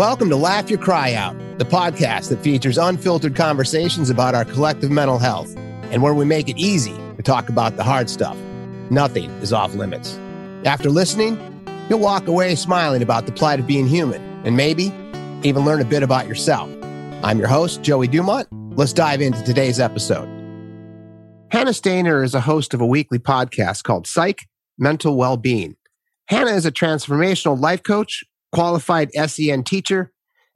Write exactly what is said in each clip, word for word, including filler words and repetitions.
Welcome to Laugh Your Cry Out, the podcast that features unfiltered conversations about our collective mental health and where we make it easy to talk about the hard stuff. Nothing is off limits. After listening, you'll walk away smiling about the plight of being human and maybe even learn a bit about yourself. I'm your host, Joey Dumont. Let's dive into today's episode. Hannah Steiner is a host of a weekly podcast called Psych Mental Wellbeing. Hannah is a transformational life coach, qualified S E N teacher,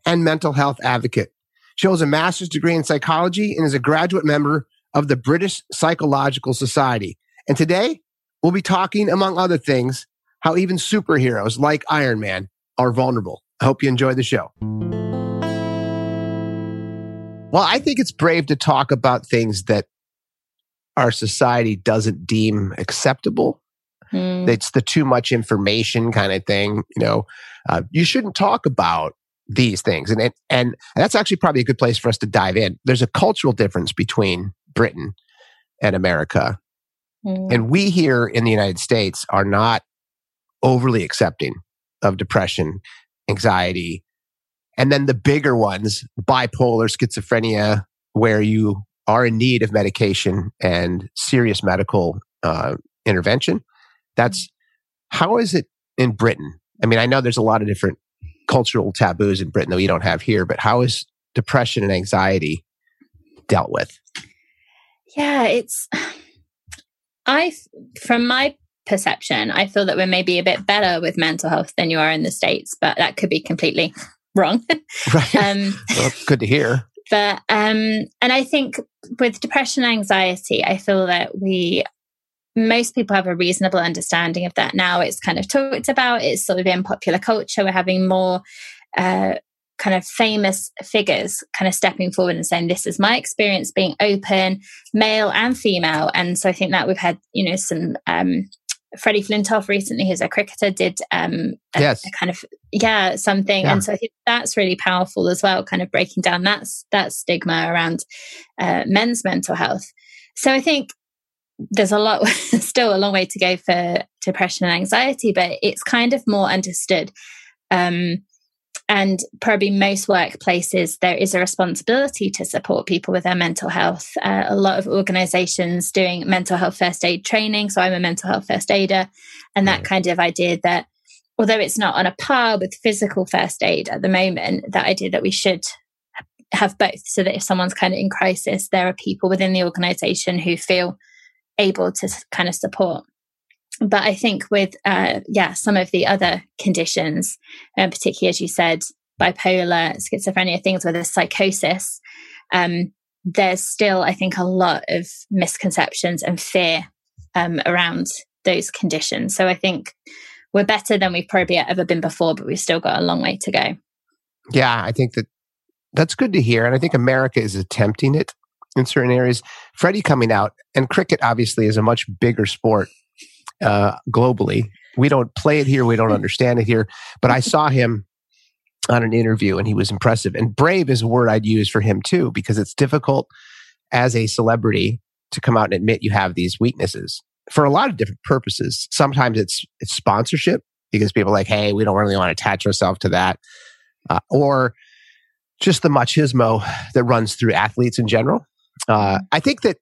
and mental health advocate. She holds a master's degree in psychology and is a graduate member of the British Psychological Society. And today, we'll be talking, among other things, how even superheroes like Iron Man are vulnerable. I hope you enjoy the show. Well, I think it's brave to talk about things that our society doesn't deem acceptable. Mm. It's the too much information kind of thing. You know, uh, you shouldn't talk about these things. And, and and that's actually probably a good place for us to dive in. There's a cultural difference between Britain and America. Mm. And we here in the United States are not overly accepting of depression, anxiety, and then the bigger ones, bipolar, schizophrenia, where you are in need of medication and serious medical uh, intervention. That's, how is it in Britain? I mean, I know there's a lot of different cultural taboos in Britain that we don't have here, but how is depression and anxiety dealt with? Yeah, it's, I, from my perception, I feel that we're maybe a bit better with mental health than you are in the States, but that could be completely wrong. Right. um, well, good to hear. But, um, and I think with depression and anxiety, I feel that we, most people have a reasonable understanding of that now. It's kind of talked about, it's sort of in popular culture. We're having more uh, kind of famous figures kind of stepping forward and saying, this is my experience, being open, male and female. And so I think that we've had, you know, some, um, Freddie Flintoff recently, who's a cricketer, did um, a, yes. a kind of, yeah, something. Yeah. And so I think that's really powerful as well, kind of breaking down that, that stigma around uh, men's mental health. So I think there's a lot, still a long way to go for depression and anxiety, but it's kind of more understood. Um, and probably most workplaces, there is a responsibility to support people with their mental health. Uh, a lot of organizations doing mental health first aid training. So I'm a mental health first aider, and that kind of idea that although it's not on a par with physical first aid at the moment, that idea that we should have both, so that if someone's kind of in crisis, there are people within the organization who feel able to kind of support. But I think with, uh, yeah, some of the other conditions, and particularly, as you said, bipolar, schizophrenia, things where there's psychosis, um, there's still, I think, a lot of misconceptions and fear um, around those conditions. So I think we're better than we've probably ever been before, but we've still got a long way to go. Yeah, I think that that's good to hear. And I think America is attempting it in certain areas. Freddie coming out, and cricket obviously is a much bigger sport uh, globally. We don't play it here. We don't understand it here. But I saw him on an interview, and he was impressive. And brave is a word I'd use for him too, because it's difficult as a celebrity to come out and admit you have these weaknesses for a lot of different purposes. Sometimes it's, it's sponsorship, because people are like, hey, we don't really want to attach ourselves to that. Uh, or just the machismo that runs through athletes in general. Uh, I think that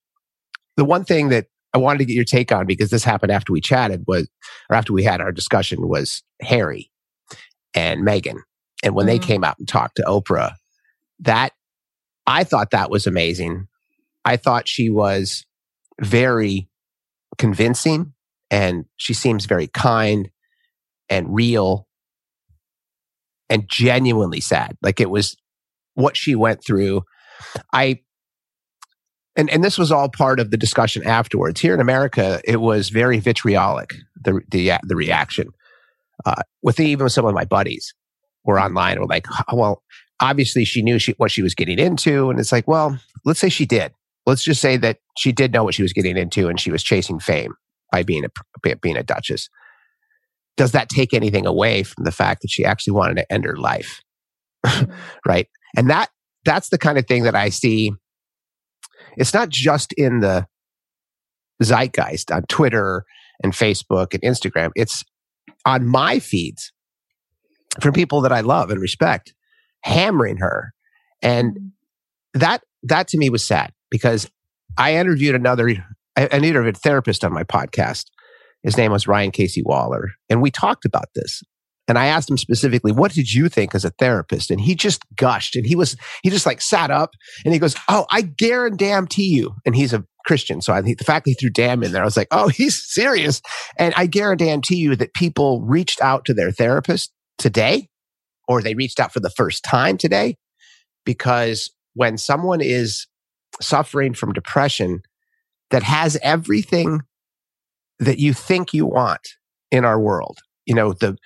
the one thing that I wanted to get your take on, because this happened after we chatted was, or after we had our discussion, was Harry and Meghan. And when mm-hmm. they came out and talked to Oprah, that, I thought that was amazing. I thought she was very convincing, and she seems very kind and real and genuinely sad. Like, it was what she went through. I, And and this was all part of the discussion afterwards. Here in America, it was very vitriolic, the the, the reaction. Uh, with even some of my buddies were online, were like, well, obviously she knew she, what she was getting into. And it's like, well, let's say she did. Let's just say that she did know what she was getting into, and she was chasing fame by being a, being a duchess. Does that take anything away from the fact that she actually wanted to end her life? Right? And that that's the kind of thing that I see. It's not just in the zeitgeist on Twitter and Facebook and Instagram. It's on my feeds from people that I love and respect hammering her. And that, that to me was sad, because I interviewed another, I interviewed a therapist on my podcast. His name was Ryan Casey Waller. And we talked about this. And I asked him specifically, what did you think as a therapist? And he just gushed. And he was, he just like sat up and he goes, oh, I guarantee you. And he's a Christian. So I think the fact he threw damn in there, I was like, oh, he's serious. And I guarantee you that people reached out to their therapist today, or they reached out for the first time today, because when someone is suffering from depression that has everything that you think you want in our world, you know, the,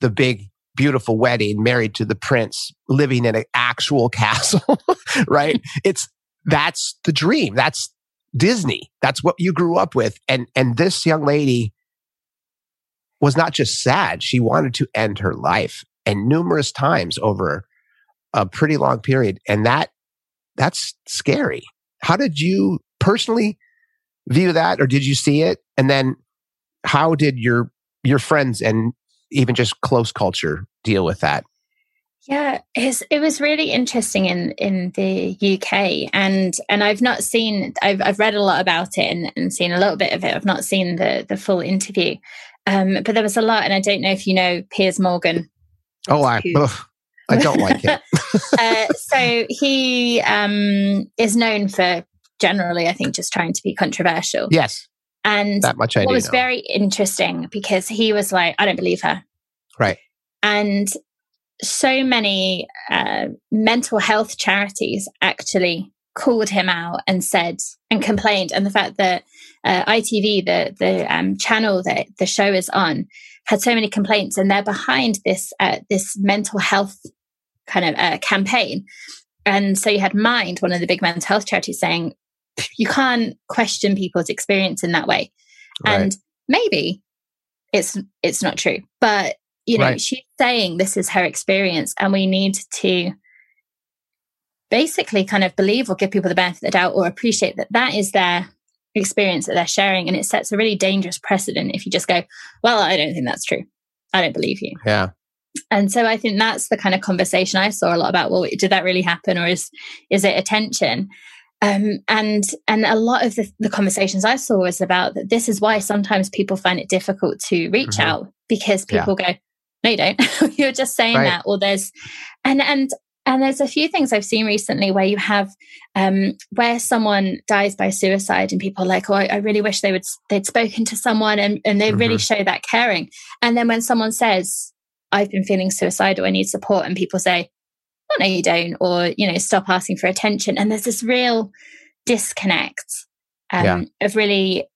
the big, beautiful wedding, married to the prince, living in an actual castle, right? It's, that's the dream. That's Disney. That's what you grew up with. And, and this young lady was not just sad. She wanted to end her life, and numerous times over a pretty long period. And that, that's scary. How did you personally view that, or did you see it? And then how did your, your friends and even just close culture deal with that? Yeah, his, it was really interesting in, in the U K, and and I've not seen, I've I've read a lot about it and, and seen a little bit of it. I've not seen the the full interview, um, but there was a lot. And I don't know if you know Piers Morgan. Oh, I ugh, I don't like him. uh, so he um, is known for generally, I think, just trying to be controversial. Yes. And that much I what do was know. Very interesting, because he was like, I don't believe her. Right. And so many uh, mental health charities actually called him out and said, and complained. And the fact that uh, I T V, the, the um, channel that the show is on, had so many complaints, and they're behind this, uh, this mental health kind of uh, campaign. And so you had Mind, one of the big mental health charities, saying, you can't question people's experience in that way. Right. And maybe it's it's not true, but you know, right. She's saying this is her experience, and we need to basically kind of believe or give people the benefit of the doubt, or appreciate that that is their experience that they're sharing. And it sets a really dangerous precedent if you just go, well, I don't think that's true. I don't believe you. Yeah. And so I think that's the kind of conversation I saw a lot about. Well, did that really happen, or is is it attention? Um, and and a lot of the, the conversations I saw was about that. This is why sometimes people find it difficult to reach mm-hmm. out, because people yeah. go, "No, you don't. You're just saying right. that." Or there's, and and and there's a few things I've seen recently where you have um, where someone dies by suicide, and people are like, "Oh, I, I really wish they would they'd spoken to someone," and and they mm-hmm. really show that caring. And then when someone says, "I've been feeling suicidal, I need support," and people say, "Oh, no, you don't," or, you know, "Stop asking for attention." And there's this real disconnect um, yeah. of really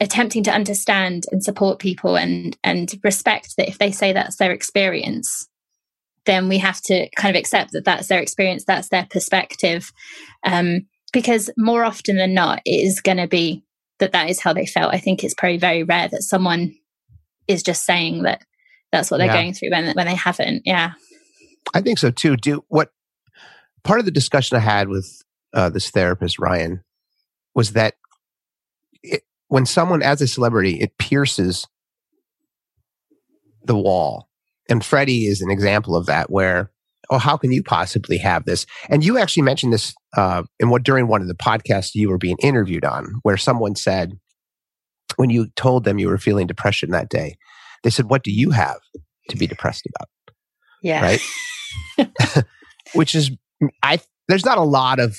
attempting to understand and support people, and and respect that if they say that's their experience, then we have to kind of accept that that's their experience, that's their perspective. Um, because more often than not, it is going to be that that is how they felt. I think it's probably very rare that someone is just saying that that's what they're yeah. going through when when they haven't. Yeah. I think so too. Do what part of the discussion I had with uh, this therapist, Ryan, was that it, when someone as a celebrity, it pierces the wall. And Freddie is an example of that, where, oh, how can you possibly have this? And you actually mentioned this uh, in what during one of the podcasts you were being interviewed on, where someone said, when you told them you were feeling depression that day, they said, "What do you have to be depressed about?" Yeah. Right. Which is, I, there's not a lot of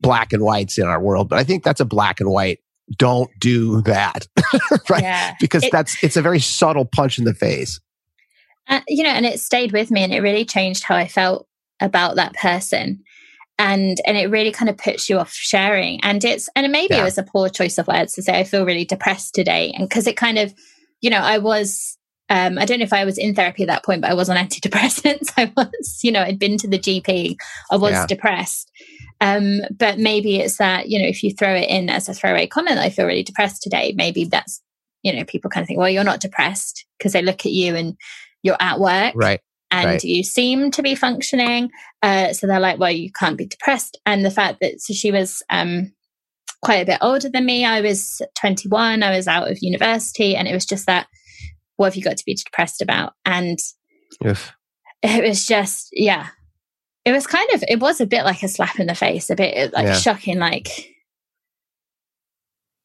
black and whites in our world, but I think that's a black and white. Don't do that. Right. Yeah. Because it, that's, it's a very subtle punch in the face. Uh, you know, and it stayed with me, and it really changed how I felt about that person. And, and it really kind of puts you off sharing. And it's, and maybe yeah. it was a poor choice of words to say, "I feel really depressed today." And cause it kind of, you know, I was, Um, I don't know if I was in therapy at that point, but I was on antidepressants. I was, you know, I'd been to the G P. I was yeah. depressed. Um, but maybe it's that, you know, if you throw it in as a throwaway comment, "I feel really depressed today," maybe that's, you know, people kind of think, well, you're not depressed, because they look at you and you're at work. Right. And right. you seem to be functioning. Uh, so they're like, well, you can't be depressed. And the fact that, so she was um, quite a bit older than me. I was twenty-one. I was out of university. And it was just that, what have you got to be depressed about? And Oof. It was just, yeah, it was kind of, it was a bit like a slap in the face, a bit like yeah. shocking, like,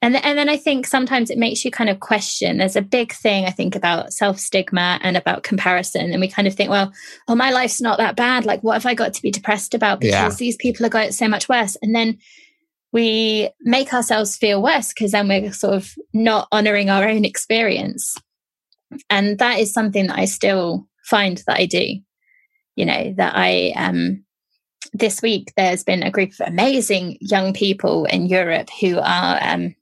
and, th- and then I think sometimes it makes you kind of question. There's a big thing, I think, about self-stigma and about comparison. And we kind of think, well, oh, my life's not that bad. Like, what have I got to be depressed about? Because yeah. these people are going so much worse. And then we make ourselves feel worse because then we're sort of not honoring our own experience. And that is something that I still find that I do. You know, that I, um, this week, there's been a group of amazing young people in Europe who are, um,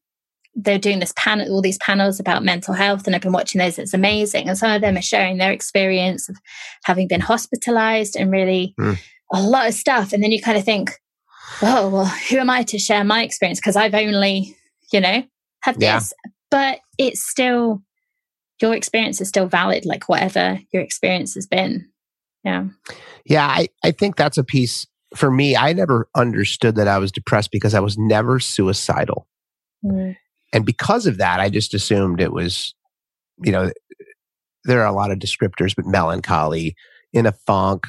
they're doing this panel, all these panels about mental health, and I've been watching those. It's amazing. And some of them are sharing their experience of having been hospitalized and really mm. a lot of stuff. And then you kind of think, oh, well, who am I to share my experience? Because I've only, you know, had yeah. this, but it's still, your experience is still valid, like whatever your experience has been. Yeah. Yeah. I, I think that's a piece for me. I never understood that I was depressed because I was never suicidal. Mm. And because of that, I just assumed it was, you know, there are a lot of descriptors, but melancholy, in a funk.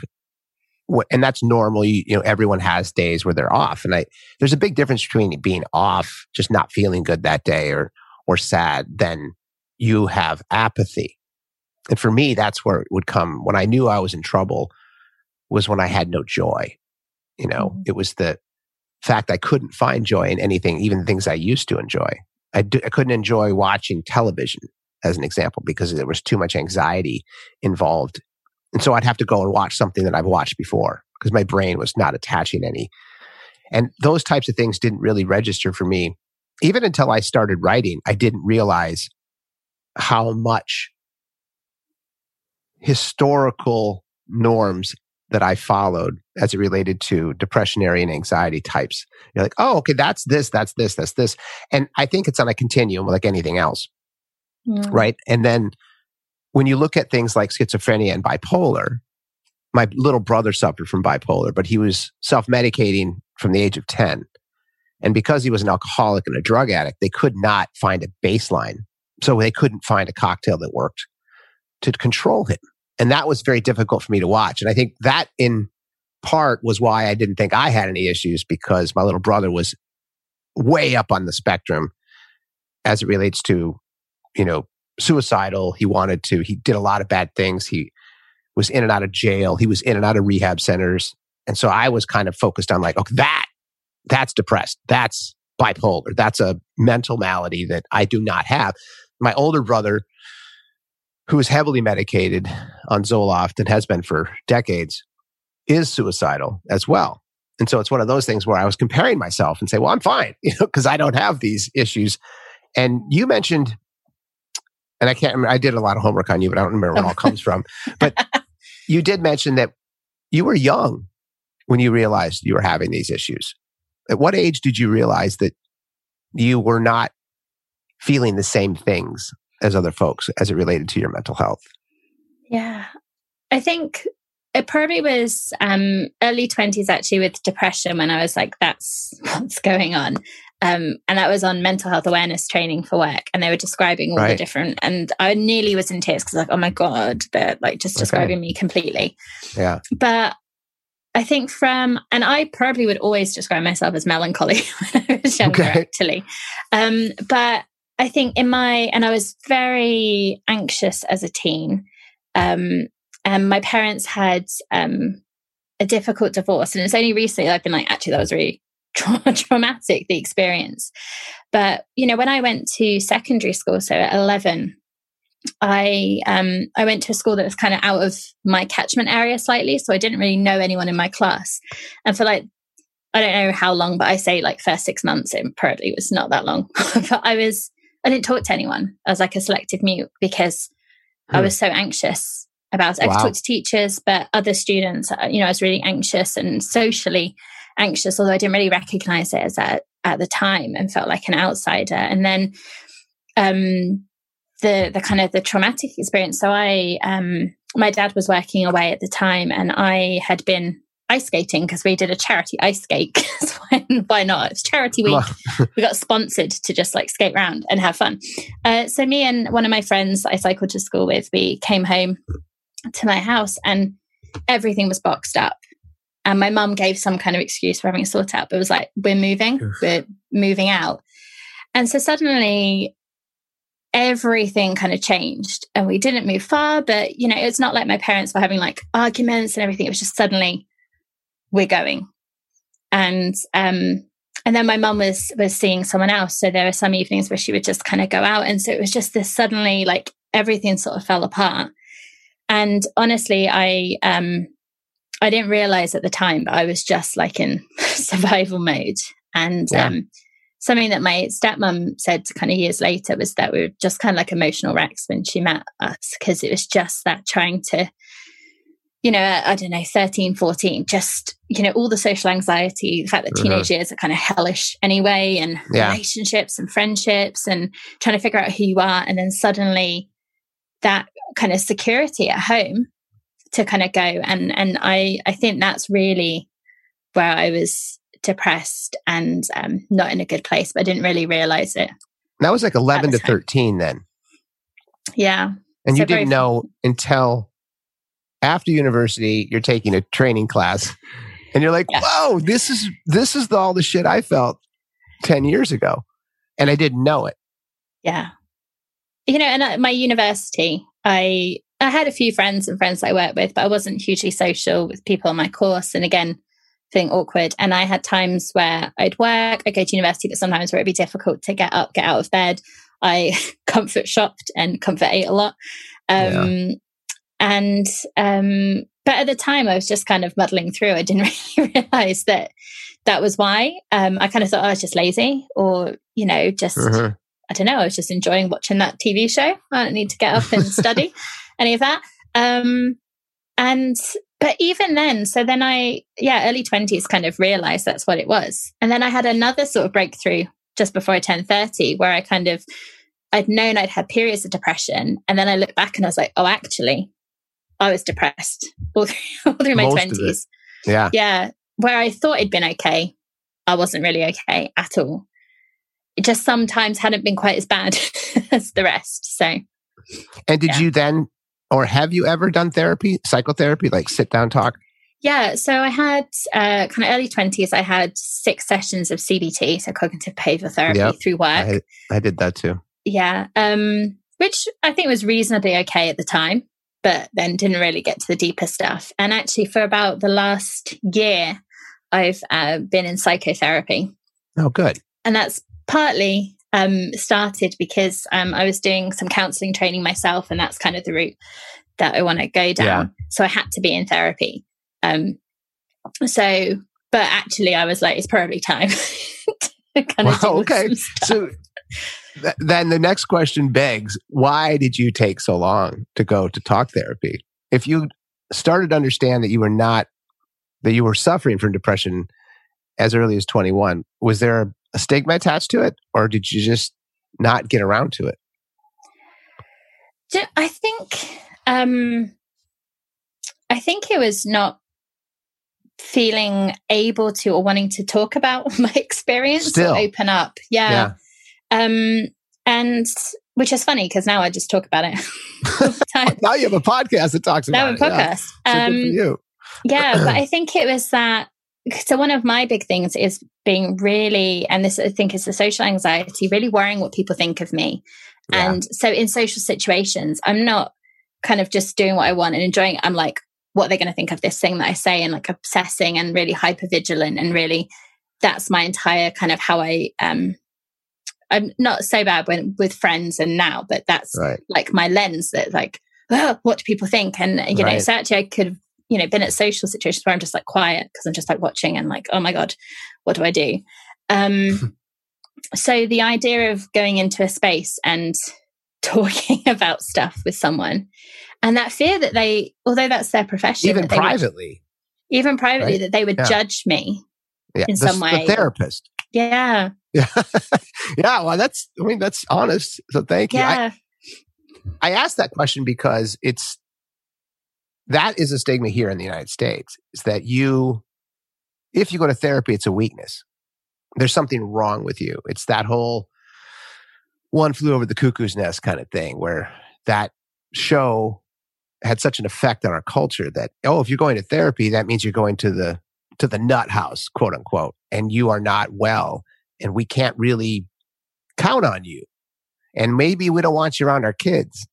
And that's normal. You, you know, everyone has days where they're off. And I, there's a big difference between being off, just not feeling good that day, or, or sad, than you have apathy. And for me, that's where it would come. When I knew I was in trouble was when I had no joy. You know, mm-hmm. it was the fact I couldn't find joy in anything, even things I used to enjoy. I, do, I couldn't enjoy watching television, as an example, because there was too much anxiety involved. And so I'd have to go and watch something that I've watched before because my brain was not attaching any. And those types of things didn't really register for me. Even until I started writing, I didn't realize how much historical norms that I followed as it related to depressionary and anxiety types. You're like, oh, okay, that's this, that's this, that's this. And I think it's on a continuum like anything else, yeah. right? And then when you look at things like schizophrenia and bipolar, my little brother suffered from bipolar, but he was self-medicating from the age of ten. And because he was an alcoholic and a drug addict, they could not find a baseline. So they couldn't find a cocktail that worked to control him. And that was very difficult for me to watch. And I think that in part was why I didn't think I had any issues, because my little brother was way up on the spectrum as it relates to, you know, suicidal. He wanted to, he did a lot of bad things. He was in and out of jail. He was in and out of rehab centers. And so I was kind of focused on like, okay, that, that's depressed. That's bipolar. That's a mental malady that I do not have. My older brother, who is heavily medicated on Zoloft and has been for decades, is suicidal as well. And so it's one of those things where I was comparing myself and say, well, I'm fine, you know, because I don't have these issues. And you mentioned, and I can't remember, I did a lot of homework on you, but I don't remember where it all comes from. But you did mention that you were young when you realized you were having these issues. At what age did you realize that you were not feeling the same things as other folks as it related to your mental health? Yeah. I think it probably was um, early twenties actually with depression when I was like, that's what's going on. Um, and that was on mental health awareness training for work. And they were describing all right. the different, and I nearly was in tears because like, oh my God, they're like just describing okay. me completely. Yeah. But I think from, and I probably would always describe myself as melancholy when I was younger okay. actually. Um, but I think in my, and I was very anxious as a teen. Um, and my parents had um, a difficult divorce. And it's only recently I've been like, actually, that was really tra- traumatic, the experience. But, you know, when I went to secondary school, so at eleven, I um, I went to a school that was kind of out of my catchment area slightly. So I didn't really know anyone in my class. And for like, I don't know how long, but I say like first six months, it probably was not that long. But I was... I didn't talk to anyone. I was like a selective mute because hmm. I was so anxious about it. I wow. could talk to teachers, but other students, you know, I was really anxious and socially anxious, although I didn't really recognize it as that at the time and felt like an outsider. And then um, the the kind of the traumatic experience. So I, um, my dad was working away at the time and I had been ice skating because we did a charity ice skate. Why not? It's charity week. We got sponsored to just like skate around and have fun. Uh, so me and one of my friends I cycled to school with, we came home to my house and everything was boxed up. And my mum gave some kind of excuse for having it sorted out, but it was like, we're moving, Oof. we're moving out. And so suddenly everything kind of changed, and we didn't move far, but, you know, it's not like my parents were having like arguments and everything. It was just suddenly we're going. And, um, and then my mum was, was seeing someone else. So there were some evenings where she would just kind of go out. And so it was just this suddenly, like, everything sort of fell apart. And honestly, I, um, I didn't realize at the time, but I was just like in survival mode. And yeah. um, something that my stepmom said kind of years later was that we were just kind of like emotional wrecks when she met us, because it was just that trying to, you know, I, I don't know, thirteen, fourteen, just, you know, all the social anxiety, the fact that teenage mm-hmm. years are kind of hellish anyway, and yeah. relationships and friendships and trying to figure out who you are. And then suddenly that kind of security at home to kind of go. And, and I, I think that's really where I was depressed and um, not in a good place, but I didn't really realize it. That was like eleven to thirteen then. Yeah. And you didn't know until after university, you're taking a training class and you're like, yeah. whoa, this is, this is the, all the shit I felt ten years ago. And I didn't know it. Yeah. You know, and at my university, I, I had a few friends and friends I worked with, but I wasn't hugely social with people on my course. And again, feeling awkward. And I had times where I'd work, I'd go to university, but sometimes where it'd be difficult to get up, get out of bed. I comfort shopped and comfort ate a lot. Um, yeah. And, um, but at the time I was just kind of muddling through. I didn't really realize that that was why. Um, I kind of thought I was just lazy, or, you know, just, uh-huh. I don't know, I was just enjoying watching that T V show. I don't need to get up and study. Any of that. Um, and, but even then, so then I, yeah, early twenties kind of realized that's what it was. And then I had another sort of breakthrough just before I turned thirty, where I kind of, I'd known I'd had periods of depression. And then I looked back and I was like, oh, actually I was depressed all through, all through my Most twenties. Yeah. Yeah. Where I thought it'd been okay, I wasn't really okay at all. It just sometimes hadn't been quite as bad as the rest. So. And did yeah. you then, or have you ever done therapy, psychotherapy, like sit down talk? Yeah. So I had uh, kind of early twenties, I had six sessions of C B T, so cognitive behavioral therapy yep. through work. I, I did that too. Yeah. Um, which I think was reasonably okay at the time, but then didn't really get to the deeper stuff. And actually for about the last year, I've uh, been in psychotherapy. Oh, good. And that's partly... Um, started because um, I was doing some counseling training myself, and that's kind of the route that I want to go down. Yeah. So I had to be in therapy. Um, so, but actually, I was like, it's probably time. to kind of wow, okay. So th- then the next question begs: why did you take so long to go to talk therapy? If you started to understand that you were not that you were suffering from depression as early as twenty-one, was there a a stigma attached to it, or did you just not get around to it? I think, um, I think it was not feeling able to, or wanting to talk about my experience Still. or open up. Yeah. yeah. Um, and which is funny because now I just talk about it all the time. Now you have a podcast that talks now about it. Now a podcast. Yeah. Um, so good for you. yeah. But I think it was that, so one of my big things is being really, and this I think is the social anxiety, really worrying what people think of me. Yeah. And so in social situations, I'm not kind of just doing what I want and enjoying it. I'm like, what are they going to think of this thing that I say, and like obsessing and really hypervigilant, and really that's my entire kind of how I, um, I'm not so bad when, with friends and now, but that's right. like my lens that like, oh, what do people think? And, you right. know, so actually I could have, you know, been at social situations where I'm just like quiet because I'm just like watching and like, oh my God, what do I do? Um, so the idea of going into a space and talking about stuff with someone, and that fear that they, although that's their profession, even privately, would, even privately, right? that they would yeah. judge me yeah. in the, some way. The therapist. Yeah. Yeah. yeah. Well, that's, I mean, that's honest. So thank yeah. you. I, I asked that question because it's, that is a stigma here in the United States, is that you, if you go to therapy, it's a weakness. There's something wrong with you. It's that whole one flew over the cuckoo's nest kind of thing, where that show had such an effect on our culture that, oh, if you're going to therapy, that means you're going to the to the nut house, quote unquote, and you are not well, and we can't really count on you. And maybe we don't want you around our kids.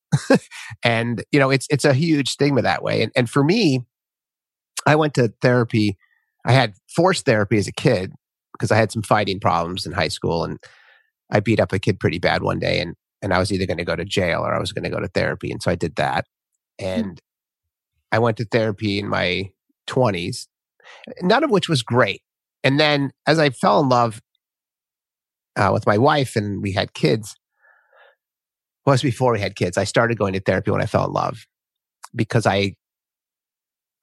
And, you know, it's it's a huge stigma that way. And, and for me, I went to therapy. I had forced therapy as a kid because I had some fighting problems in high school. And I beat up a kid pretty bad one day. And, and I was either going to go to jail or I was going to go to therapy. And so I did that. And mm-hmm. I went to therapy in my twenties, none of which was great. And then as I fell in love uh, with my wife and we had kids, was before we had kids, I started going to therapy when I fell in love, because I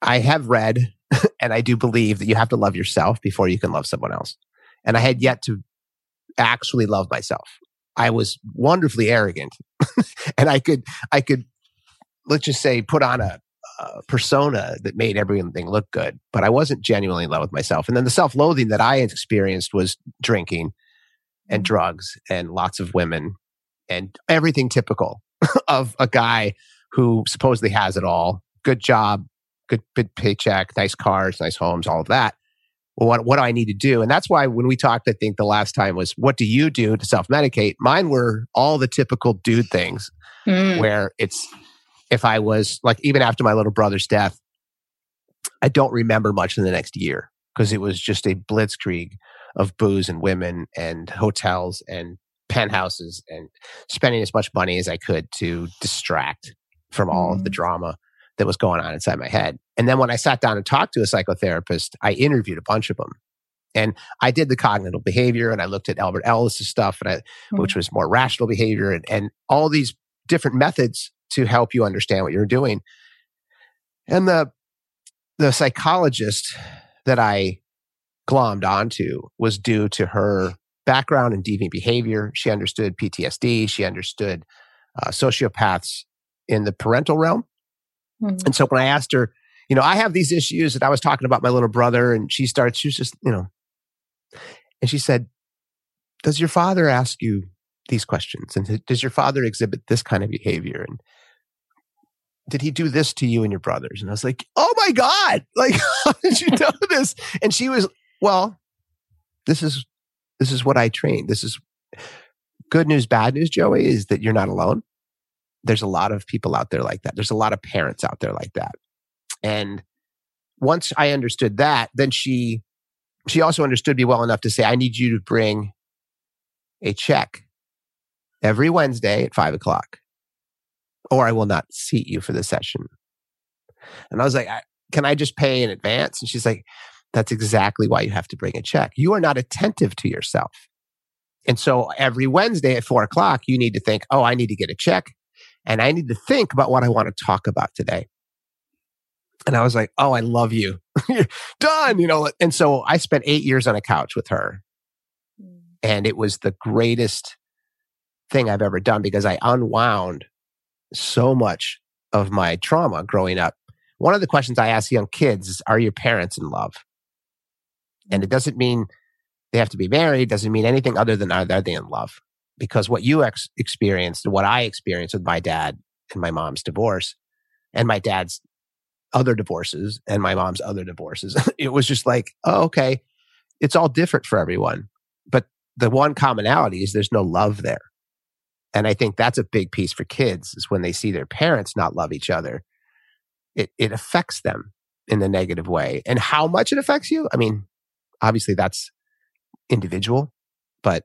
I have read and I do believe that you have to love yourself before you can love someone else. And I had yet to actually love myself. I was wonderfully arrogant and I could, I could let's just say, put on a, a persona that made everything look good, but I wasn't genuinely in love with myself. And then the self-loathing that I had experienced was drinking and drugs and lots of women and everything typical of a guy who supposedly has it all. Good job, good, good paycheck, nice cars, nice homes, all of that. Well, what, what do I need to do? And that's why when we talked, I think the last time was, what do you do to self-medicate? Mine were all the typical dude things mm. where it's, if I was like, even after my little brother's death, I don't remember much in the next year because it was just a blitzkrieg of booze and women and hotels and penthouses and spending as much money as I could to distract from all mm. of the drama that was going on inside my head. And then when I sat down and talked to a psychotherapist, I interviewed a bunch of them. And I did the cognitive behavior and I looked at Albert Ellis' stuff, and I, mm. which was more rational behavior, and, and all these different methods to help you understand what you're doing. And the the psychologist that I glommed onto was due to her background in deviant behavior. She understood P T S D. She understood uh, sociopaths in the parental realm. Mm-hmm. And so when I asked her, you know, I have these issues and I was talking about my little brother, and she starts, she was just, you know, and she said, does your father ask you these questions? And does your father exhibit this kind of behavior? And did he do this to you and your brothers? And I was like, oh my God, like, how did you know this? And she was, well, this is, this is what I trained. This is good news, bad news, Joey, is that you're not alone. There's a lot of people out there like that. There's a lot of parents out there like that. And once I understood that, then she she also understood me well enough to say, I need you to bring a check every Wednesday at five o'clock, or I will not seat you for the session. And I was like, I, can I just pay in advance? And she's like, that's exactly why you have to bring a check. You are not attentive to yourself. And so every Wednesday at four o'clock, you need to think, oh, I need to get a check. And I need to think about what I want to talk about today. And I was like, oh, I love you. You're done, you know. And so I spent eight years on a couch with her. And it was the greatest thing I've ever done because I unwound so much of my trauma growing up. One of the questions I ask young kids is, are your parents in love? And it doesn't mean they have to be married, doesn't mean anything other than are they in love? Because what you ex- experienced and what I experienced with my dad and my mom's divorce and my dad's other divorces and my mom's other divorces, it was just like, oh, okay, it's all different for everyone. But the one commonality is there's no love there. And I think that's a big piece for kids, is when they see their parents not love each other, it, it affects them in a negative way. And how much it affects you, I mean, obviously that's individual, but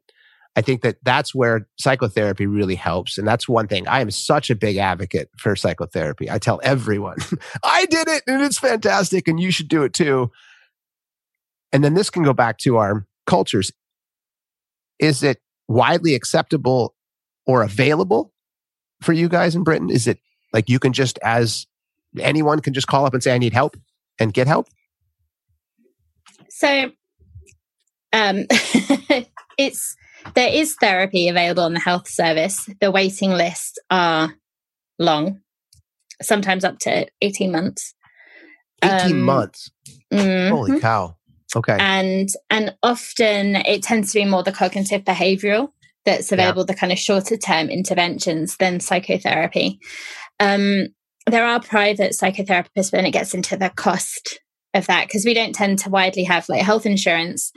I think that that's where psychotherapy really helps. And that's one thing. I am such a big advocate for psychotherapy. I tell everyone, I did it and it's fantastic and you should do it too. And then this can go back to our cultures. Is it widely acceptable or available for you guys in Britain? Is it like you can just, as anyone can just call up and say, I need help, and get help? So um, it's... There is therapy available on the health service. The waiting lists are long, sometimes up to eighteen months. eighteen um, months? Mm-hmm. Holy cow. Okay. And and often it tends to be more the cognitive behavioural that's available, yeah. the kind of shorter term interventions than psychotherapy. Um, there are private psychotherapists, but then it gets into the cost of that, because we don't tend to widely have like health insurance.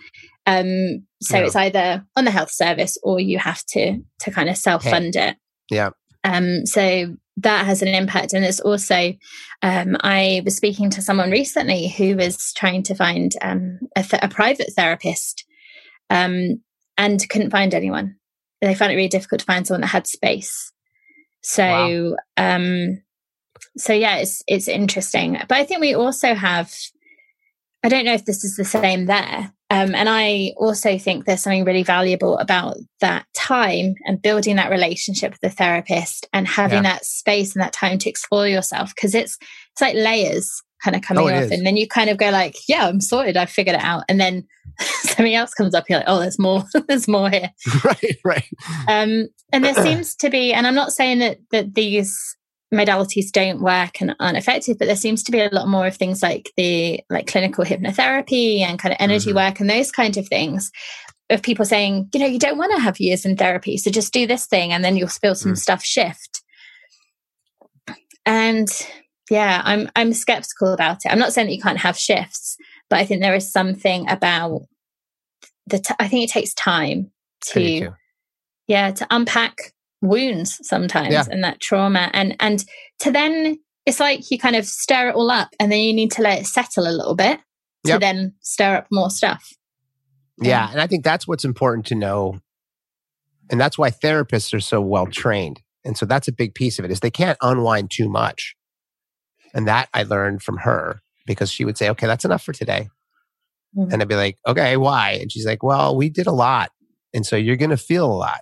Um, so yeah. It's either on the health service or you have to to kind of self-fund okay. it. Yeah. Um, so that has an impact. And it's also, um, I was speaking to someone recently who was trying to find um, a, th- a private therapist um, and couldn't find anyone. They found it really difficult to find someone that had space. So, wow. um, so yeah, it's, it's interesting. But I think we also have, I don't know if this is the same there. Um, and I also think there's something really valuable about that time and building that relationship with the therapist and having yeah. that space and that time to explore yourself. Cause it's, it's like layers kind of coming oh, off. And then you kind of go like, yeah, I'm sorted. I figured it out. And then something else comes up. You're like, oh, there's more, there's more here. Right. Right. Um, and there seems to be, and I'm not saying that, that these modalities don't work and aren't effective, but there seems to be a lot more of things like the like clinical hypnotherapy and kind of energy mm-hmm. work and those kinds of things of people saying, you know, you don't want to have years in therapy, so just do this thing and then you'll feel some mm. stuff shift. And yeah, I'm I'm skeptical about it. I'm not saying that you can't have shifts, but I think there is something about the t- I think it takes time to yeah to unpack wounds sometimes yeah. and that trauma, and and to then it's like you kind of stir it all up and then you need to let it settle a little bit to yep. then stir up more stuff. Yeah. yeah and I think that's what's important to know, and that's why therapists are so well trained. And so that's a big piece of it, is they can't unwind too much. And that I learned from her, because she would say, okay, that's enough for today. Mm-hmm. And I'd be like, okay, why? And she's like, well, we did a lot, and so you're gonna feel a lot.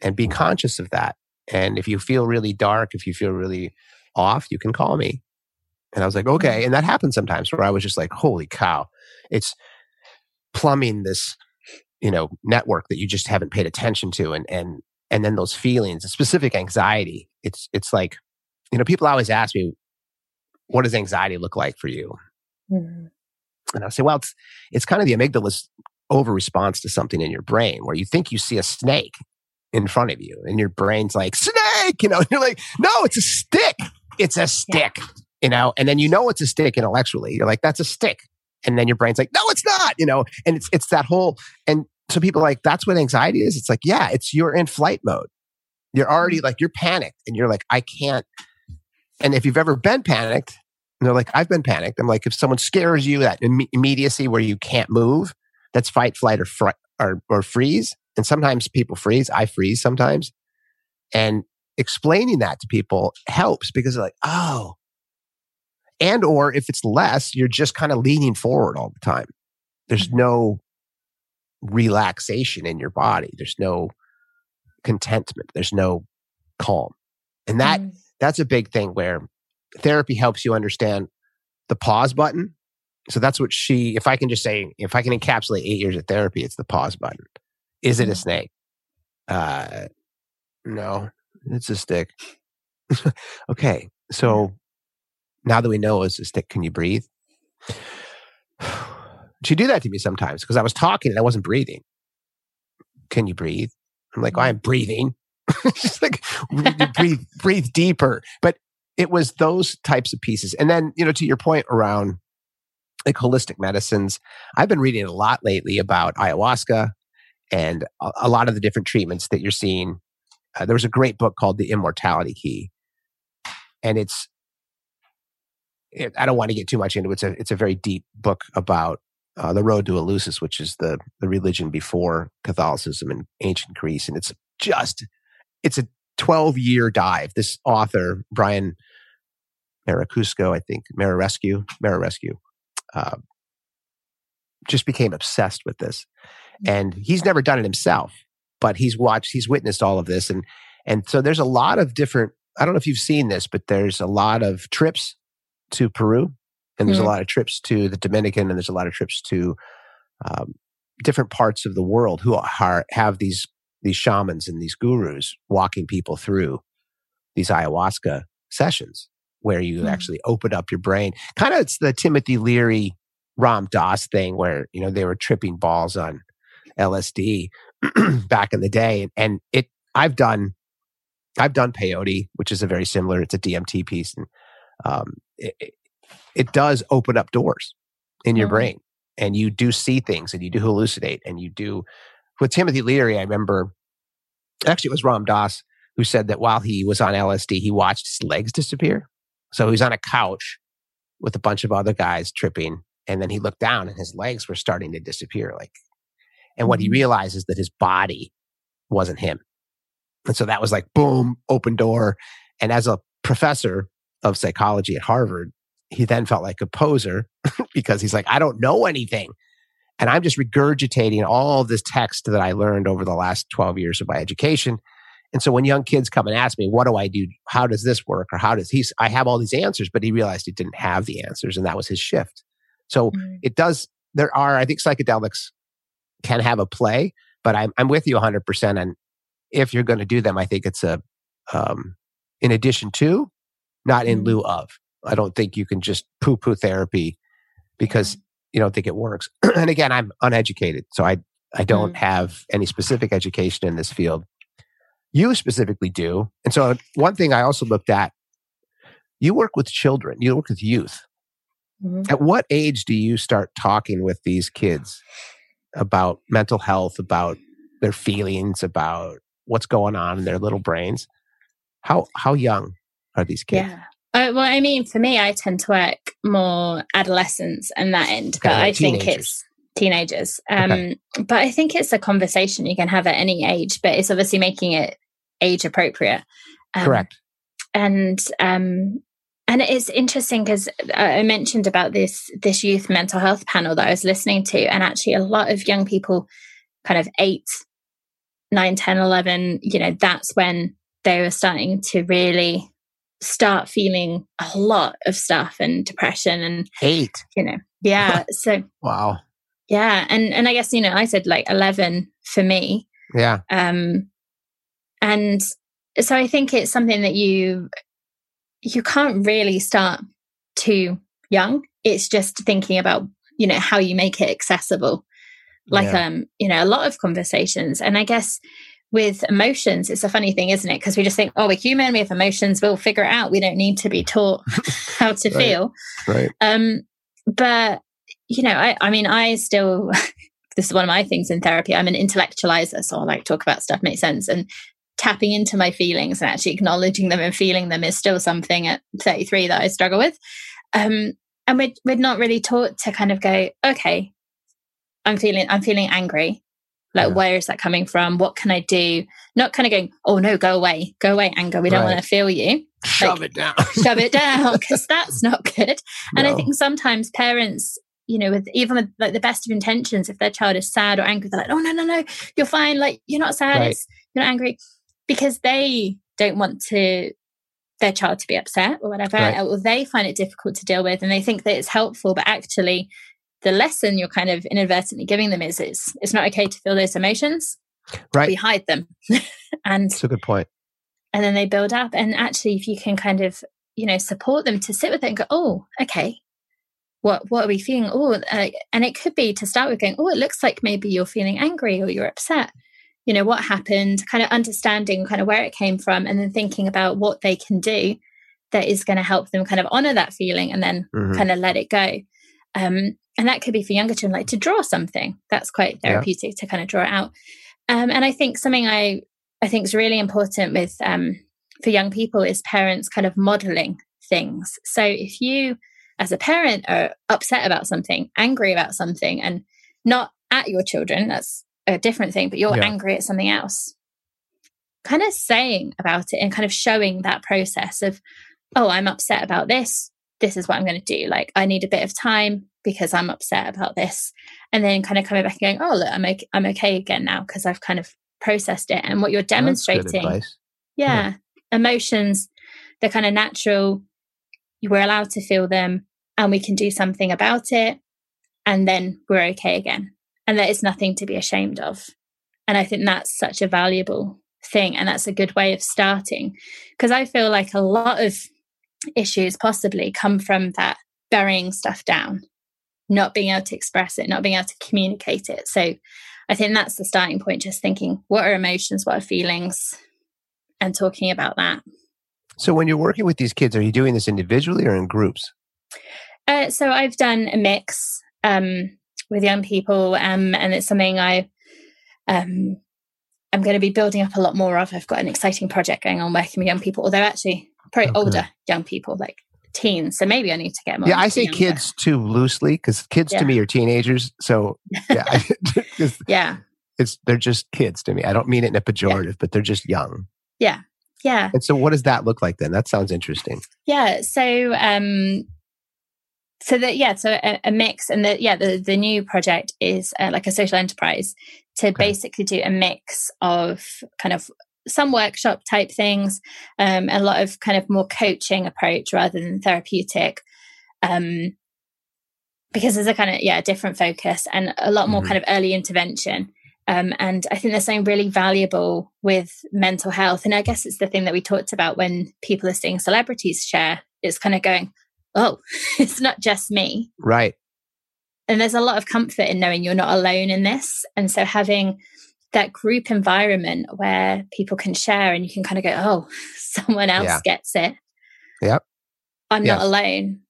And be conscious of that. And if you feel really dark, if you feel really off, you can call me. And I was like, okay. And that happens sometimes, where I was just like, holy cow, it's plumbing this, you know, network that you just haven't paid attention to. And and and then those feelings, a specific anxiety. It's it's like, you know, people always ask me, what does anxiety look like for you? Mm-hmm. And I'll say, well, it's it's kind of the amygdala's over response to something in your brain, where you think you see a snake in front of you and your brain's like, snake, you know, and you're like, no, it's a stick. It's a stick, yeah. you know, and then you know it's a stick intellectually. You're like, that's a stick. And then your brain's like, no, it's not, you know, and it's it's that whole, and so people are like, that's what anxiety is. It's like, yeah, it's you're in flight mode. You're already like, you're panicked and you're like, I can't. And if you've ever been panicked, and they're like, I've been panicked. I'm like, if someone scares you, that Im- immediacy where you can't move, that's fight, flight, or fr- or, or freeze. And sometimes people freeze. I freeze sometimes. And explaining that to people helps, because they're like, oh. And or if it's less, you're just kind of leaning forward all the time. There's no relaxation in your body. There's no contentment. There's no calm. And that mm. that's a big thing, where therapy helps you understand the pause button. So that's what she, if I can just say, if I can encapsulate eight years of therapy, it's the pause button. Is it a snake? Uh, no, it's a stick. Okay, so now that we know it's a stick, can you breathe? She do that to me sometimes, because I was talking and I wasn't breathing. Can you breathe? I'm like, oh, I'm breathing. She's like, breathe, breathe deeper. But it was those types of pieces. And then, you know, to your point around like holistic medicines, I've been reading a lot lately about ayahuasca. And a lot of the different treatments that you're seeing. Uh, there was a great book called The Immortality Key. And it's, it, I don't want to get too much into it. It's a, it's a very deep book about uh, the road to Eleusis, which is the, the religion before Catholicism in ancient Greece. And it's just, it's a twelve-year dive. This author, Brian Muraresku, I think, Muraresku, Muraresku, uh, just became obsessed with this. And he's never done it himself, but he's watched, he's witnessed all of this. And and so there's a lot of different, I don't know if you've seen this, but there's a lot of trips to Peru, and there's mm. a lot of trips to the Dominican, and there's a lot of trips to um, different parts of the world who are, have these these shamans and these gurus walking people through these ayahuasca sessions, where you mm. actually open up your brain. Kind of it's the Timothy Leary, Ram Dass thing, where, you know, they were tripping balls on L S D back in the day. And it, I've done, I've done peyote, which is a very similar, it's a D M T piece. And um, it, it does open up doors. in your brain. And you do see things and you do hallucinate and you do... With Timothy Leary, I remember... Actually, it was Ram Dass who said that while he was on L S D, he watched his legs disappear. So he was on a couch with a bunch of other guys tripping. And then he looked down and his legs were starting to disappear. Like, and what he realized is that his body wasn't him. And so that was like, boom, open door. And as a professor of psychology at Harvard, he then felt like a poser because he's like, I don't know anything. And I'm just regurgitating all this text that I learned over the last twelve years of my education. And so when young kids come and ask me, what do I do? How does this work? Or how does he, I have all these answers, but he realized he didn't have the answers. And that was his shift. So mm-hmm. it does, there are, I think psychedelics can have a play, but I'm, I'm with you one hundred percent. And if you're going to do them, I think it's a, um, in addition to, not in lieu of. I don't think you can just poo-poo therapy because yeah. you don't think it works. And again, I'm uneducated, so I I don't mm. have any specific education in this field. You specifically do. And so one thing I also looked at, you work with children, you work with youth. Mm-hmm. At what age do you start talking with these kids about mental health, about their feelings, about what's going on in their little brains? How how young are these kids? Yeah. Uh, well, I mean, for me, I tend to work more adolescence and that end, but okay, I teenagers. think it's teenagers. Um, okay. But I think it's a conversation you can have at any age, but it's obviously making it age appropriate. Um, Correct. And um, and it's interesting because I mentioned about this this youth mental health panel that I was listening to, and actually a lot of young people, kind of eight, nine, ten, eleven, you know, that's when they were starting to really... start feeling a lot of stuff and depression and hate, you know. Yeah. So wow. Yeah. And and I guess, you know, I said like eleven for me. Yeah. Um and so I think it's something that you you can't really start too young. It's just thinking about, you know, how you make it accessible. Like yeah. um, you know, a lot of conversations. And I guess with emotions, it's a funny thing, isn't it? Because we just think, oh, we're human, we have emotions, we'll figure it out. We don't need to be taught how to right, feel. Right. Um, but, you know, I, I mean, I still, this is one of my things in therapy, I'm an intellectualizer, so I like talk about stuff, make sense. And tapping into my feelings and actually acknowledging them and feeling them is still something at thirty-three that I struggle with. Um, and we're, we're not really taught to kind of go, okay, I'm feeling, I'm feeling angry. Like, yeah. where is that coming from? What can I do? Not kind of going, oh no, go away, go away, anger. We don't right. want to feel you. Shove like, it down. Shove it down, because that's not good. And no. I think sometimes parents, you know, with even with like the best of intentions, if their child is sad or angry, they're like, oh no, no, no, you're fine. Like, you're not sad. Right. It's, you're not angry, because they don't want to their child to be upset or whatever, right. or they find it difficult to deal with, and they think that it's helpful, but actually. The lesson you're kind of inadvertently giving them is it's, it's not okay to feel those emotions. Right. We hide them. And that's a good point. And then they build up. And actually, if you can kind of, you know, support them to sit with it and go, oh, okay, what what are we feeling? Oh, uh, and it could be to start with going, oh, it looks like maybe you're feeling angry or you're upset. You know, what happened? Kind of understanding kind of where it came from, and then thinking about what they can do that is going to help them kind of honor that feeling and then mm-hmm. kind of let it go. Um, And that could be for younger children, like to draw something. That's quite therapeutic yeah. to kind of draw it out. Um, and I think something I I think is really important with um, for young people is parents kind of modeling things. So if you, as a parent, are upset about something, angry about something, and not at your children, that's a different thing, but you're yeah. angry at something else, kind of saying about it and kind of showing that process of, oh, I'm upset about this. This is what I'm going to do. Like, I need a bit of time because I'm upset about this. And then kind of coming back and going, oh, look, I'm okay, I'm okay again now because I've kind of processed it. And what you're demonstrating, yeah, yeah, emotions, they're kind of natural. You were allowed to feel them and we can do something about it. And then we're okay again. And there is nothing to be ashamed of. And I think that's such a valuable thing. And that's a good way of starting, because I feel like a lot of issues possibly come from that burying stuff down, not being able to express it, not being able to communicate it. So I think that's the starting point, just thinking, what are emotions, what are feelings, and talking about that. So when you're working with these kids, are you doing this individually or in groups? Uh, so I've done a mix. um, with young people, um, and it's something I um, I'm going to be building up a lot more of. I've got an exciting project going on working with young people, although actually probably okay. older young people, like teens, so maybe I need to get more. Yeah, I say younger. Kids too loosely, because kids yeah. to me are teenagers. So yeah, I, yeah, it's they're just kids to me. I don't mean it in a pejorative, yeah. but they're just young. Yeah, yeah. And so, what does that look like then? That sounds interesting. Yeah. So, um, so that yeah, so a, a mix, and the yeah, the the new project is uh, like a social enterprise to okay. basically do a mix of kind of. Some workshop type things, um, a lot of kind of more coaching approach rather than therapeutic, um, because there's a kind of, yeah, different focus and a lot more mm-hmm. kind of early intervention. Um, and I think there's something really valuable with mental health. And I guess it's the thing that we talked about when people are seeing celebrities share, it's kind of going, oh, it's not just me. Right. And there's a lot of comfort in knowing you're not alone in this. And so having that group environment where people can share and you can kind of go, oh, someone else yeah. gets it. Yep. I'm yes. not alone.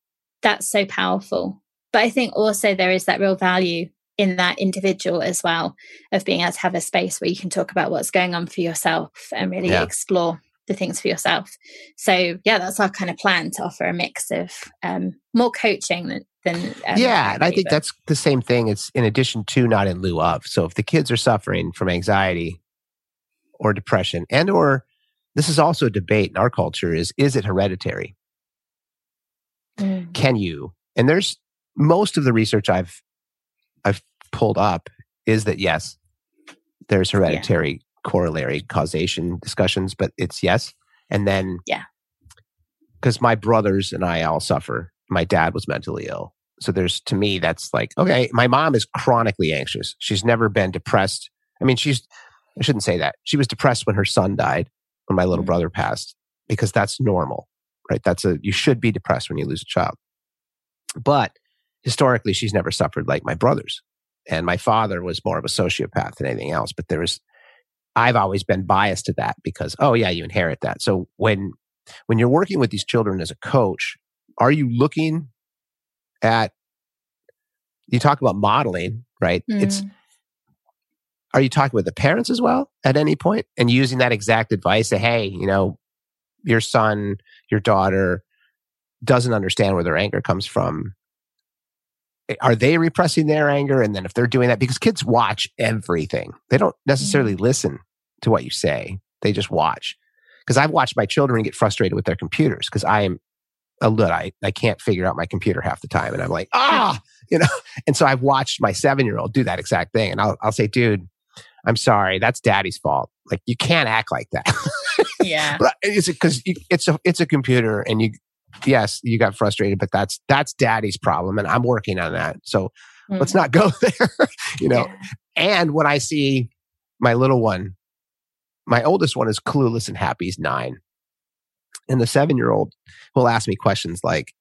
That's so powerful. But I think also there is that real value in that individual as well, of being able to have a space where you can talk about what's going on for yourself and really yeah. explore the things for yourself. So yeah, that's our kind of plan, to offer a mix of um, more coaching than Than, um, yeah, and I think but. that's the same thing. It's in addition to, not in lieu of. So if the kids are suffering from anxiety or depression, and or this is also a debate in our culture, is is it hereditary? Mm. Can you? And there's most of the research I've I've pulled up is that yes, there's hereditary yeah. corollary causation discussions, but it's yes, and then yeah, because my brothers and I all suffer. My dad was mentally ill. So there's, to me, that's like, okay, my mom is chronically anxious. She's never been depressed. I mean, she's, I shouldn't say that. She was depressed when her son died, when my little brother passed, because that's normal, right? That's a, you should be depressed when you lose a child. But historically, she's never suffered like my brothers. And my father was more of a sociopath than anything else. But there was, I've always been biased to that because, oh yeah, you inherit that. So when, when you're working with these children as a coach, are you looking at, you talk about modeling, right? Mm. It's, are you talking with the parents as well at any point and using that exact advice that, hey, you know, your son, your daughter doesn't understand where their anger comes from. Are they repressing their anger? And then if they're doing that, because kids watch everything, they don't necessarily mm. listen to what you say. They just watch. Because I've watched my children get frustrated with their computers because I am a Luddite. I can't figure out my computer half the time. And I'm like, ah, you know? And so I've watched my seven-year-old do that exact thing. And I'll, I'll say, dude, I'm sorry. That's daddy's fault. Like, you can't act like that. Yeah. But it's because it's a, it's a computer and you, yes, you got frustrated, but that's, that's daddy's problem. And I'm working on that. So mm. let's not go there, you know? Yeah. And when I see my little one, my oldest one is clueless and happy. He's nine. And the seven-year-old will ask me questions like,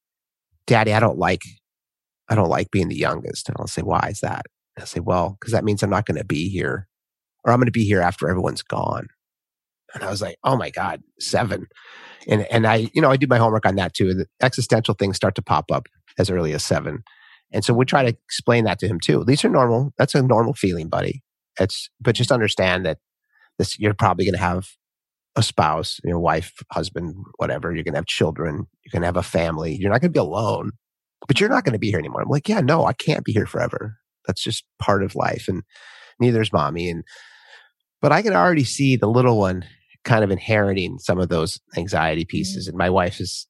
Daddy, I don't like I don't like being the youngest. And I'll say, why is that? And I'll say, well, because that means I'm not going to be here. Or I'm going to be here after everyone's gone. And I was like, oh my God, seven. And and I, you know, I do my homework on that too. The existential things start to pop up as early as seven. And so we try to explain that to him too. These are normal. That's a normal feeling, buddy. It's, but just understand that this, you're probably going to have a spouse, your wife, husband, whatever. You're going to have children. You're going to have a family. You're not going to be alone, but you're not going to be here anymore. I'm like, yeah, no, I can't be here forever. That's just part of life. And neither is mommy. And, but I can already see the little one kind of inheriting some of those anxiety pieces. Mm-hmm. And my wife is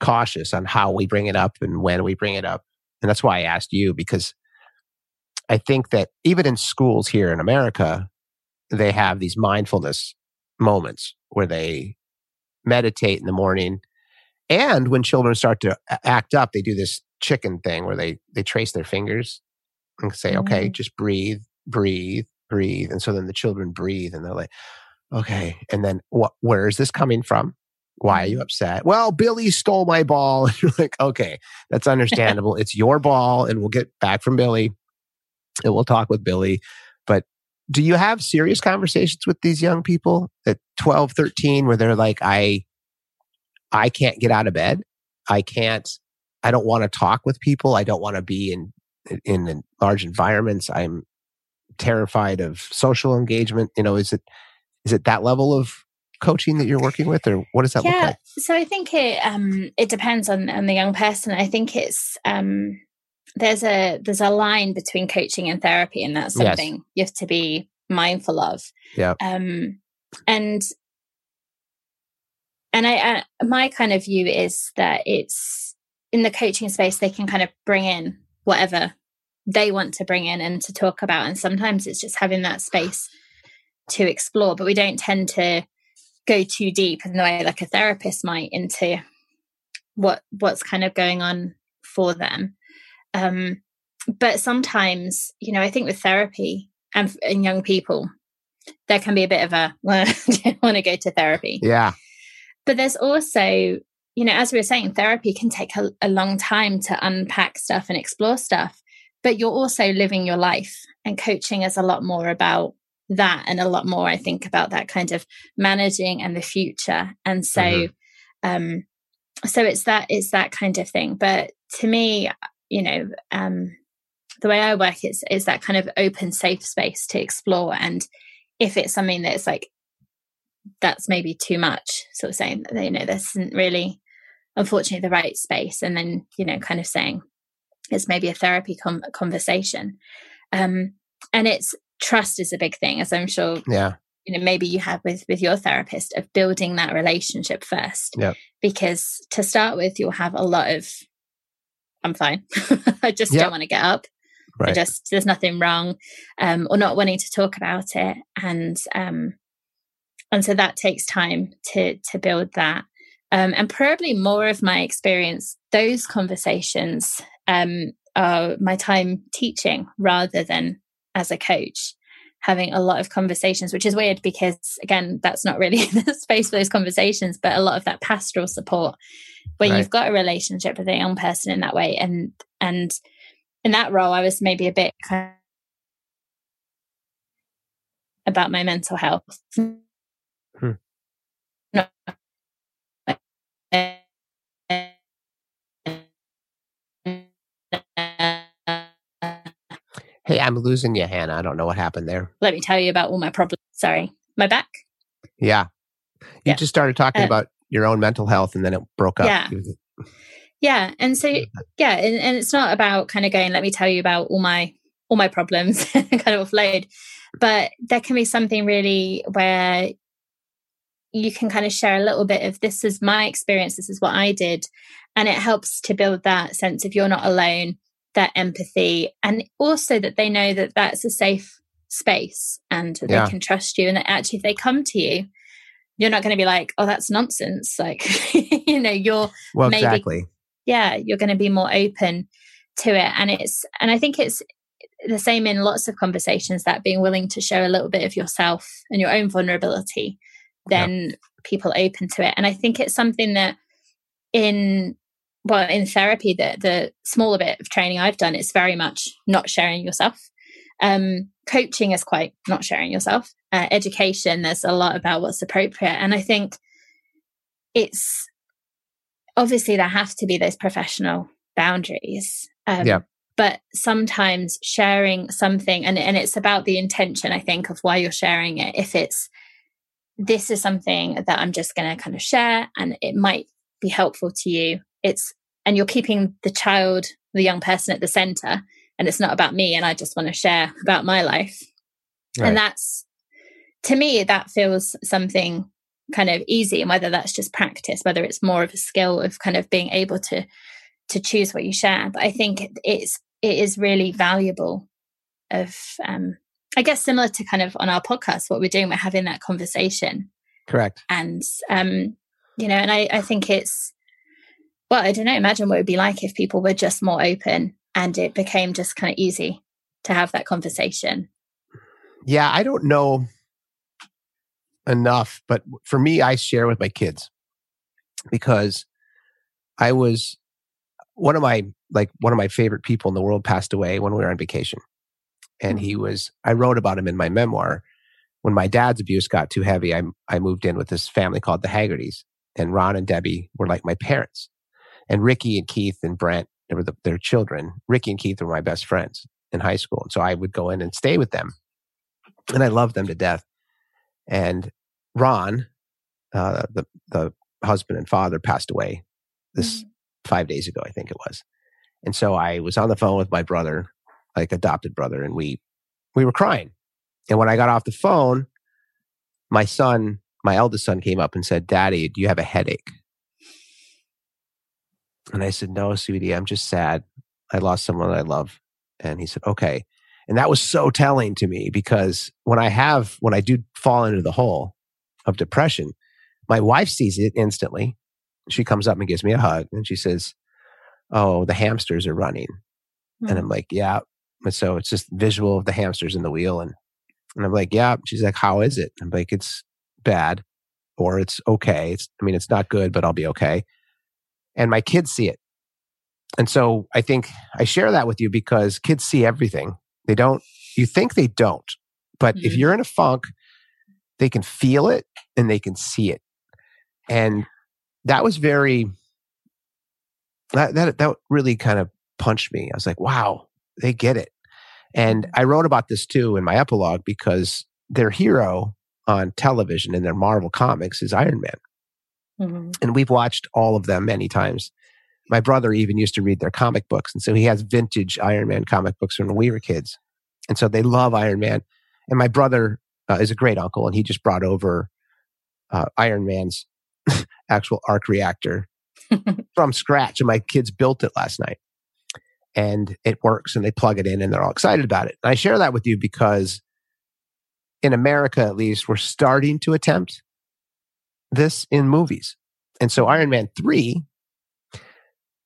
cautious on how we bring it up and when we bring it up. And that's why I asked you, because I think that even in schools here in America, they have these mindfulness moments where they meditate in the morning. And when children start to act up, they do this chicken thing where they they trace their fingers and say, mm-hmm. okay, just breathe, breathe, breathe. And so then the children breathe and they're like, okay. And then what? Where is this coming from? Why are you upset? Well, Billy stole my ball. You're like, okay, that's understandable. It's your ball and we'll get back from Billy and we'll talk with Billy. But do you have serious conversations with these young people at twelve, thirteen, where they're like, I I can't get out of bed. I can't, I don't want to talk with people. I don't want to be in in large environments. I'm terrified of social engagement. You know, is it is it that level of coaching that you're working with, or what does that yeah, look like? So I think it um, it depends on, on the young person. I think it's um, there's a there's a line between coaching and therapy, and that's something yes. you have to be mindful of. Yeah. Um, and and I, I my kind of view is that it's in the coaching space they can kind of bring in whatever they want to bring in and to talk about, and sometimes it's just having that space to explore. But we don't tend to go too deep in the way like a therapist might into what what's kind of going on for them. Um, but sometimes, you know, I think with therapy and, and young people, there can be a bit of a, well, I don't want to go to therapy. Yeah. But there's also, you know, as we were saying, therapy can take a, a long time to unpack stuff and explore stuff, but you're also living your life, and coaching is a lot more about that, and a lot more, I think, about that kind of managing and the future. And so, mm-hmm. um, so it's that, it's that kind of thing. But to me, you know, um, the way I work is, is that kind of open, safe space to explore. And if it's something that's like, that's maybe too much, sort of saying that, you know, this isn't really, unfortunately, the right space. And then, you know, kind of saying it's maybe a therapy com- conversation. Um, and it's, trust is a big thing, as I'm sure yeah. you know, maybe you have with, with your therapist, of building that relationship first. Yep. Because to start with, you'll have a lot of, I'm fine. I just yep. don't want to get up. Right. I just, there's nothing wrong, um, or not wanting to talk about it. And, um, and so that takes time to, to build that. Um, and probably more of my experience, those conversations, um, are my time teaching rather than as a coach, having a lot of conversations, which is weird because, again, that's not really the space for those conversations, but a lot of that pastoral support where right. you've got a relationship with a young person in that way. And and in that role, I was maybe a bit kind of about my mental health. Hmm. No. Hey, I'm losing you, Hannah. I don't know what happened there. Let me tell you about all my problems. Sorry. My back? Yeah. You yeah. just started talking uh, about your own mental health, and then it broke up. Yeah. Yeah. And so, yeah. And, and it's not about kind of going, let me tell you about all my, all my problems and kind of offload. But there can be something really where you can kind of share a little bit of, this is my experience. This is what I did. And it helps to build that sense of you're not alone, that empathy, and also that they know that that's a safe space and that yeah. they can trust you, and that actually if they come to you, you're not going to be like, oh, that's nonsense, like you know, you're well maybe, exactly yeah you're going to be more open to it. And it's, and I think it's the same in lots of conversations, that being willing to show a little bit of yourself and your own vulnerability, then yeah. people open to it. And I think it's something that in Well, in therapy, the, the smaller bit of training I've done, it's very much not sharing yourself. Um, coaching is quite not sharing yourself. Uh, education, there's a lot about what's appropriate. And I think it's obviously there have to be those professional boundaries. Um, yeah. But sometimes sharing something, and, and it's about the intention, I think, of why you're sharing it. If it's, this is something that I'm just going to kind of share and it might be helpful to you. It's, and you're keeping the child, the young person at the center, and it's not about me and I just want to share about my life. Right. And that's, to me, that feels something kind of easy. And whether that's just practice, whether it's more of a skill of kind of being able to, to choose what you share. But I think it's, it is really valuable of, um, I guess similar to kind of on our podcast, what we're doing, we're having that conversation. Correct. And, um, you know, and I, I think it's, well, I don't know, imagine what it would be like if people were just more open and it became just kind of easy to have that conversation. Yeah, I don't know enough, but for me, I share with my kids because I was, one of my, like one of my favorite people in the world passed away when we were on vacation. And he was, I wrote about him in my memoir. When my dad's abuse got too heavy, I, I moved in with this family called the Haggertys, and Ron and Debbie were like my parents. And Ricky and Keith and Brent They were the, their children. Ricky and Keith were my best friends in high school. And so I would go in and stay with them. And I loved them to death. And Ron, uh, the, the husband and father, passed away this mm-hmm. five days ago, I think it was. And so I was on the phone with my brother, like adopted brother, and we we were crying. And when I got off the phone, my son, my eldest son, came up and said, "Daddy, do you have a headache?" And I said, "No, sweetie, I'm just sad. I lost someone I love." And he said, "Okay." And that was so telling to me, because when I have, when I do fall into the hole of depression, my wife sees it instantly. She comes up and gives me a hug and she says, "Oh, the hamsters are running." Mm-hmm. And I'm like, "Yeah." And so it's just visual of the hamsters in the wheel. And, and I'm like, "Yeah." She's like, "How is it?" I'm like, "It's bad, or it's okay. It's, I mean, it's not good, but I'll be okay." And my kids see it. And so I think I share that with you because kids see everything. They don't, you think they don't, but mm-hmm. if you're in a funk, they can feel it and they can see it. And that was very, that, that, that really kind of punched me. I was like, wow, they get it. And I wrote about this too in my epilogue, because their hero on television in their Marvel comics is Iron Man. Mm-hmm. And we've watched all of them many times. My brother even used to read their comic books. And so he has vintage Iron Man comic books when we were kids. And so they love Iron Man. And my brother uh, is a great uncle, and he just brought over uh, Iron Man's actual arc reactor from scratch. And my kids built it last night. And it works, and they plug it in, and they're all excited about it. And I share that with you because in America, at least, we're starting to attempt this in movies. And so Iron Man three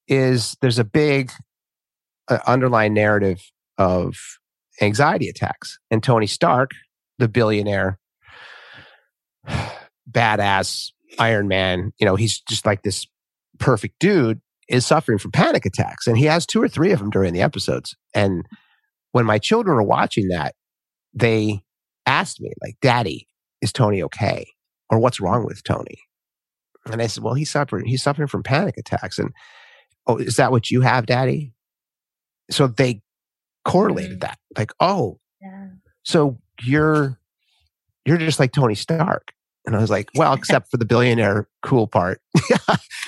is, there's a big uh, underlying narrative of anxiety attacks. And Tony Stark, the billionaire, badass Iron Man, you know, he's just like this perfect dude, is suffering from panic attacks. And he has two or three of them during the episodes. And when my children were watching that, they asked me, like, "Daddy, is Tony okay? Or what's wrong with Tony?" And I said, "Well, he's suffering, he's suffering from panic attacks." And, "Oh, is that what you have, Daddy?" So they correlated that. Like, "Oh, yeah. So you're you're just like Tony Stark." And I was like, "Well, except for the billionaire cool part."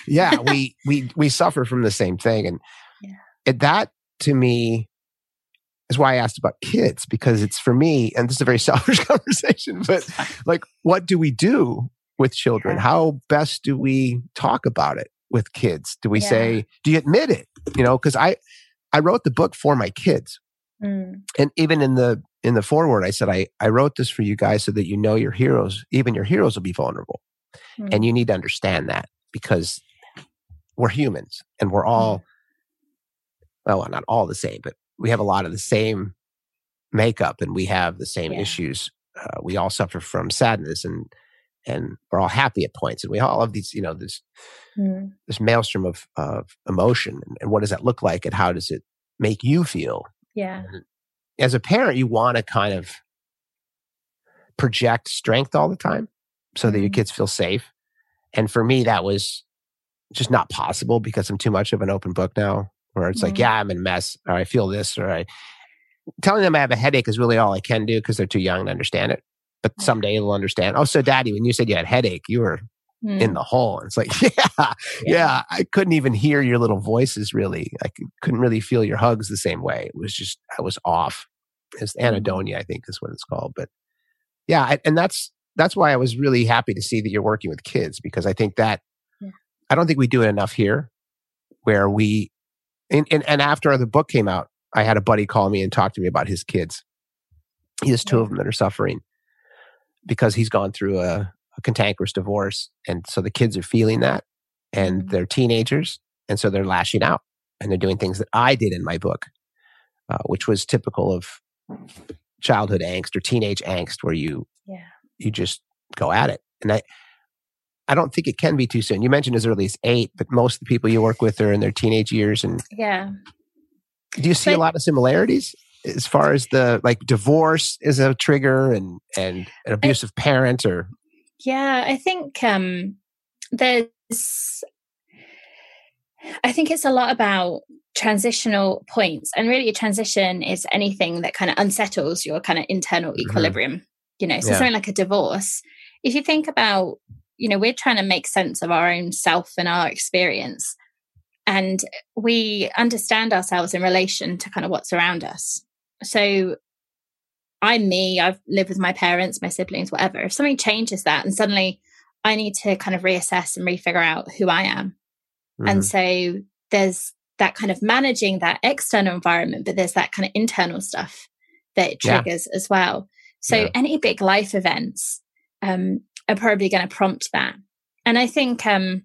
Yeah, we we we suffer from the same thing. And yeah. it, that, to me, is why I asked about kids, because it's, for me, and this is a very selfish conversation, but like, what do we do with children? Yeah. How best do we talk about it with kids? Do we yeah. say, do you admit it? You know, because I, I wrote the book for my kids. Mm. And even in the in the foreword, I said, I, I wrote this for you guys so that you know your heroes, even your heroes, will be vulnerable. Mm. And you need to understand that, because we're humans and we're all, well, not all the same, but we have a lot of the same makeup, and we have the same yeah. issues. Uh, we all suffer from sadness, and and we're all happy at points, and we all have these, you know, this mm. this maelstrom of of emotion. And what does that look like, and how does it make you feel? Yeah. And as a parent, you want to kind of project strength all the time so mm. that your kids feel safe. And for me, that was just not possible, because I'm too much of an open book now, where it's mm. like, yeah, I'm in a mess, or I feel this, or I... Telling them I have a headache is really all I can do, because they're too young to understand it. But someday they'll understand. "Oh, so Daddy, when you said you had a headache, you were mm. in the hole." And it's like, yeah, yeah, yeah, I couldn't even hear your little voices really. I couldn't really feel your hugs the same way. It was just, I was off. It's anhedonia, I think is what it's called. But yeah, I, and that's that's why I was really happy to see that you're working with kids, because I think that, yeah. I don't think we do it enough here, where we, and, and, and after the book came out, I had a buddy call me and talk to me about his kids. He has two yeah. of them that are suffering, because he's gone through a, a cantankerous divorce. And so the kids are feeling that, and mm-hmm. they're teenagers. And so they're lashing out, and they're doing things that I did in my book, uh, which was typical of childhood angst or teenage angst, where you yeah. you just go at it. And I, I don't think it can be too soon. You mentioned as early as eight, but most of the people you work with are in their teenage years. And yeah, do you see but, a lot of similarities? As far as the, like, divorce is a trigger, and, and an abusive I, parent, or? Yeah, I think um, there's, I think it's a lot about transitional points, and really a transition is anything that kind of unsettles your kind of internal equilibrium, mm-hmm. you know, so yeah. something like a divorce. If you think about, you know, we're trying to make sense of our own self and our experience, and we understand ourselves in relation to kind of what's around us. So I'm me, I've lived with my parents, my siblings, whatever. If something changes that and suddenly I need to kind of reassess and refigure out who I am. Mm-hmm. And so there's that kind of managing that external environment, but there's that kind of internal stuff that it triggers yeah. as well. So yeah. any big life events um, are probably going to prompt that. And I think, um,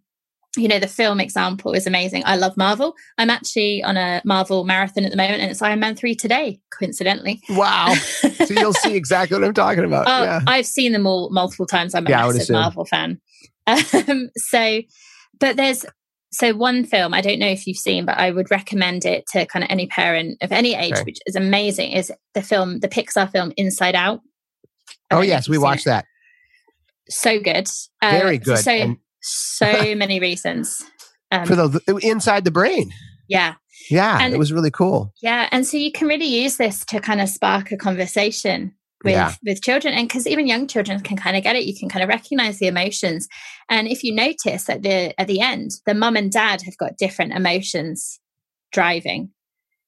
you know, the film example is amazing. I love Marvel. I'm actually on a Marvel marathon at the moment, and it's Iron Man three today, coincidentally. Wow. So you'll see exactly what I'm talking about. Oh, yeah. I've seen them all multiple times. I'm a yeah, massive Marvel fan. Um, so, but there's, so one film, I don't know if you've seen, but I would recommend it to kind of any parent of any age, okay. which is amazing, is the film, the Pixar film Inside Out. I oh, yes. We watched it. that. So good. Uh, Very good. So, and- so many reasons. Um, For the inside the brain. Yeah. Yeah. And it was really cool. Yeah. And so you can really use this to kind of spark a conversation with, yeah. with children. And because even young children can kind of get it, you can kind of recognize the emotions. And if you notice at the at the end, the mum and dad have got different emotions driving.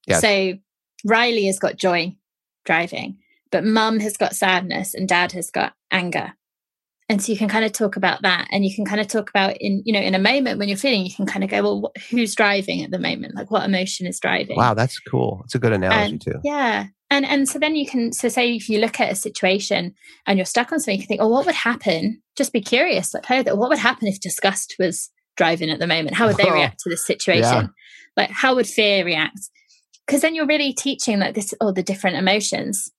Yes. So Riley has got joy driving, but mum has got sadness and dad has got anger. And so you can kind of talk about that, and you can kind of talk about in, you know, in a moment when you're feeling, you can kind of go, well, wh- who's driving at the moment? Like what emotion is driving? Wow. That's cool. It's a good analogy and, too. Yeah. And, and so then you can, so say if you look at a situation and you're stuck on something, you can think, oh, what would happen? Just be curious. Like, hey, what would happen if disgust was driving at the moment? How would they react to this situation? Yeah. Like how would fear react? Because then you're really teaching like this, all the different emotions.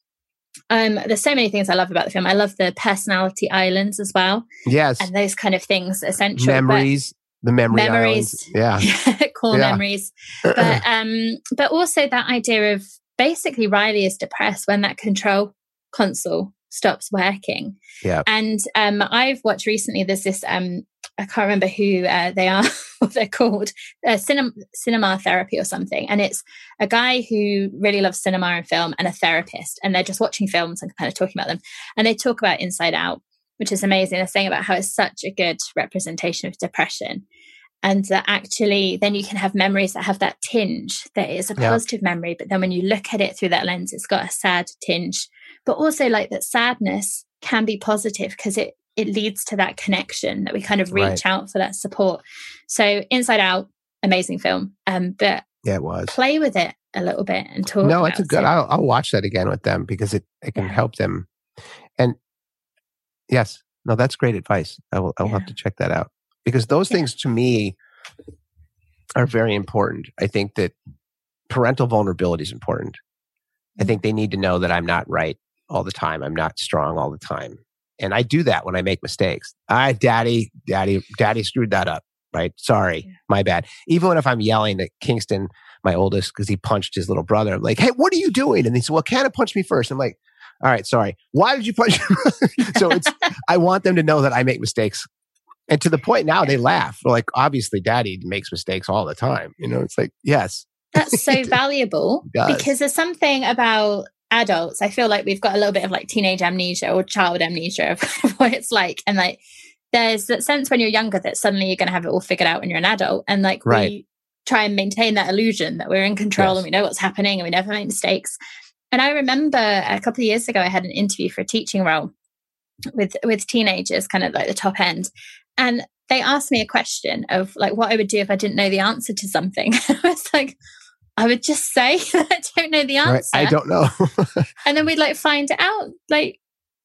Um, there's so many things I love about the film. I love the personality islands as well. Yes. And those kind of things, essential. Memories, the memory memories, islands. Yeah. Core yeah. memories. But um, but also that idea of basically Riley is depressed when that control console stops working. Yeah. And um, I've watched recently, there's this, um, I can't remember who uh, they are, what they're called, uh, cinema, cinema therapy or something. And it's a guy who really loves cinema and film and a therapist. And they're just watching films and kind of talking about them. And they talk about Inside Out, which is amazing. They're saying about how it's such a good representation of depression. And that actually then you can have memories that have that tinge that is a positive yeah. memory. But then when you look at it through that lens, it's got a sad tinge. But also like that sadness can be positive because it, it leads to that connection that we kind of reach right. out for that support. So Inside Out, amazing film. Um, but yeah, it was. Play with it a little bit and talk. No, it's a good. It. I'll, I'll watch that again with them because it, it can yeah. help them. And yes, no, that's great advice. I will. I'll yeah. have to check that out because those yeah. things to me are very important. I think that parental vulnerability is important. Mm-hmm. I think they need to know that I'm not right all the time. I'm not strong all the time. And I do that when I make mistakes. I, daddy, daddy, daddy screwed that up, right? Sorry, yeah. my bad. Even if I'm yelling at Kingston, my oldest, because he punched his little brother, I'm like, hey, what are you doing? And he said, well, Canna punched me first. I'm like, all right, sorry. Why did you punch your brother? So it's, I want them to know that I make mistakes. And to the point now, yeah. they laugh. They're like, obviously, daddy makes mistakes all the time. You know, it's like, yes. That's so valuable because there's something about adults, I feel like we've got a little bit of like teenage amnesia or child amnesia of what it's like. And like, there's that sense when you're younger that suddenly you're going to have it all figured out when you're an adult. And like, right. we try and maintain that illusion that we're in control yes. and we know what's happening and we never make mistakes. And I remember a couple of years ago, I had an interview for a teaching role with, with teenagers, kind of like the top end. And they asked me a question of like, what I would do if I didn't know the answer to something. I was like, I would just say, I don't know the answer. Right. I don't know. And then we'd like find it out, like,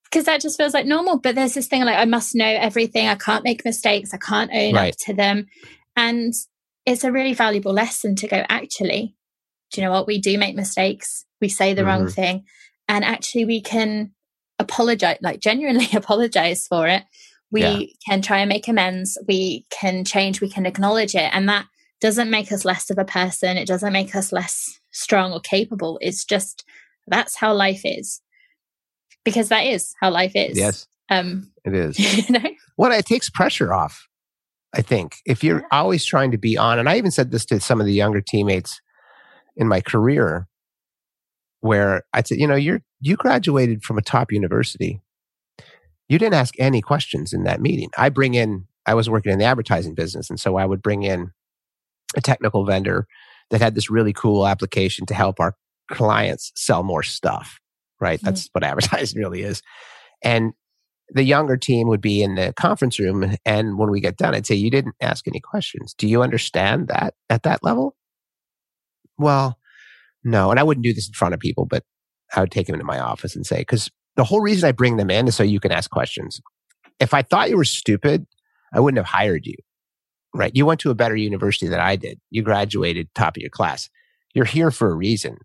because that just feels like normal. But there's this thing like, I must know everything. I can't make mistakes. I can't own right. up to them. And it's a really valuable lesson to go, actually, do you know what? We do make mistakes. We say the mm-hmm. wrong thing. And actually we can apologize, like genuinely apologize for it. We yeah. can try and make amends. We can change. We can acknowledge it. And that doesn't make us less of a person. It doesn't make us less strong or capable. It's just, that's how life is. Because that is how life is. Yes, um, it is. You know? Well, it takes pressure off. I think. If you're yeah. always trying to be on, and I even said this to some of the younger teammates in my career, where I said, you know, you're, you graduated from a top university. You didn't ask any questions in that meeting. I bring in, I was working in the advertising business. And so I would bring in a technical vendor that had this really cool application to help our clients sell more stuff, right? Mm-hmm. That's what advertising really is. And the younger team would be in the conference room. And when we get done, I'd say, you didn't ask any questions. Do you understand that at that level? Well, no. And I wouldn't do this in front of people, but I would take them into my office and say, because the whole reason I bring them in is so you can ask questions. If I thought you were stupid, I wouldn't have hired you, right? You went to a better university than I did. You graduated top of your class. You're here for a reason.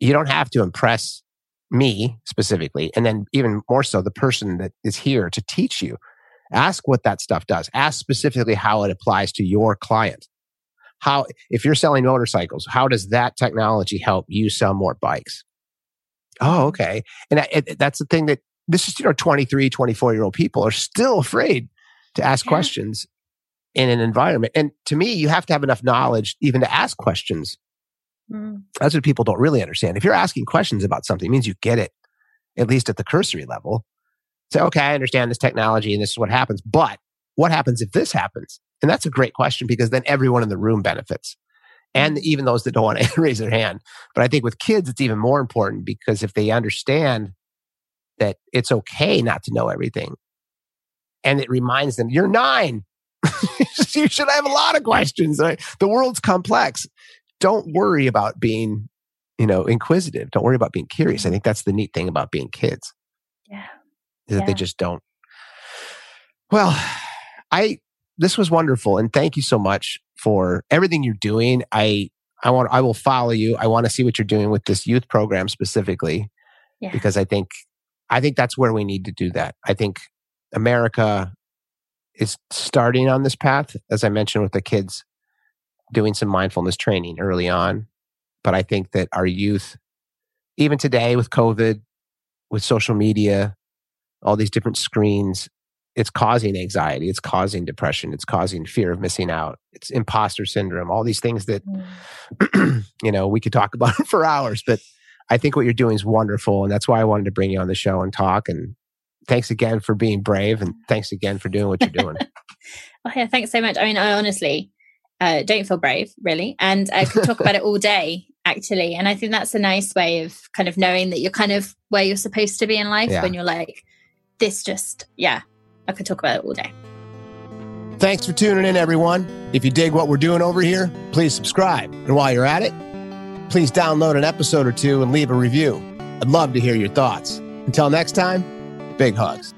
You don't have to impress me specifically. And then even more so, the person that is here to teach you. Ask what that stuff does. Ask specifically how it applies to your client. How, if you're selling motorcycles, how does that technology help you sell more bikes? Oh, okay. And I, it, that's the thing that this is, you know, twenty-three, twenty-four-year-old people are still afraid to ask yeah. questions in an environment. And to me, you have to have enough knowledge even to ask questions. Mm. That's what people don't really understand. If you're asking questions about something, it means you get it, at least at the cursory level. Say, okay, I understand this technology and this is what happens, but what happens if this happens? And that's a great question, because then everyone in the room benefits, and even those that don't want to raise their hand. But I think with kids, it's even more important, because if they understand that it's okay not to know everything, and it reminds them, you're nine. You should have a lot of questions, right? The world's complex. Don't worry about being, you know, inquisitive. Don't worry about being curious. I think that's the neat thing about being kids. Yeah. Is that yeah. they just don't. Well, I, this was wonderful. And thank you so much for everything you're doing. I, I want, I will follow you. I want to see what you're doing with this youth program specifically, yeah. because I think, I think that's where we need to do that. I think America is starting on this path, as I mentioned, with the kids doing some mindfulness training early on. But I think that our youth, even today with COVID, with social media, all these different screens, it's causing anxiety, it's causing depression, it's causing fear of missing out, it's imposter syndrome, all these things that, mm. you know, we could talk about for hours. But I think what you're doing is wonderful. And that's why I wanted to bring you on the show and talk. And thanks again for being brave, and thanks again for doing what you're doing. Oh, yeah, thanks so much. I mean, I honestly uh, don't feel brave, really. And I could talk about it all day, actually. And I think that's a nice way of kind of knowing that you're kind of where you're supposed to be in life, yeah. when you're like, this just, yeah. I could talk about it all day. Thanks for tuning in, everyone. If you dig what we're doing over here, please subscribe. And while you're at it, please download an episode or two and leave a review. I'd love to hear your thoughts. Until next time, big hugs.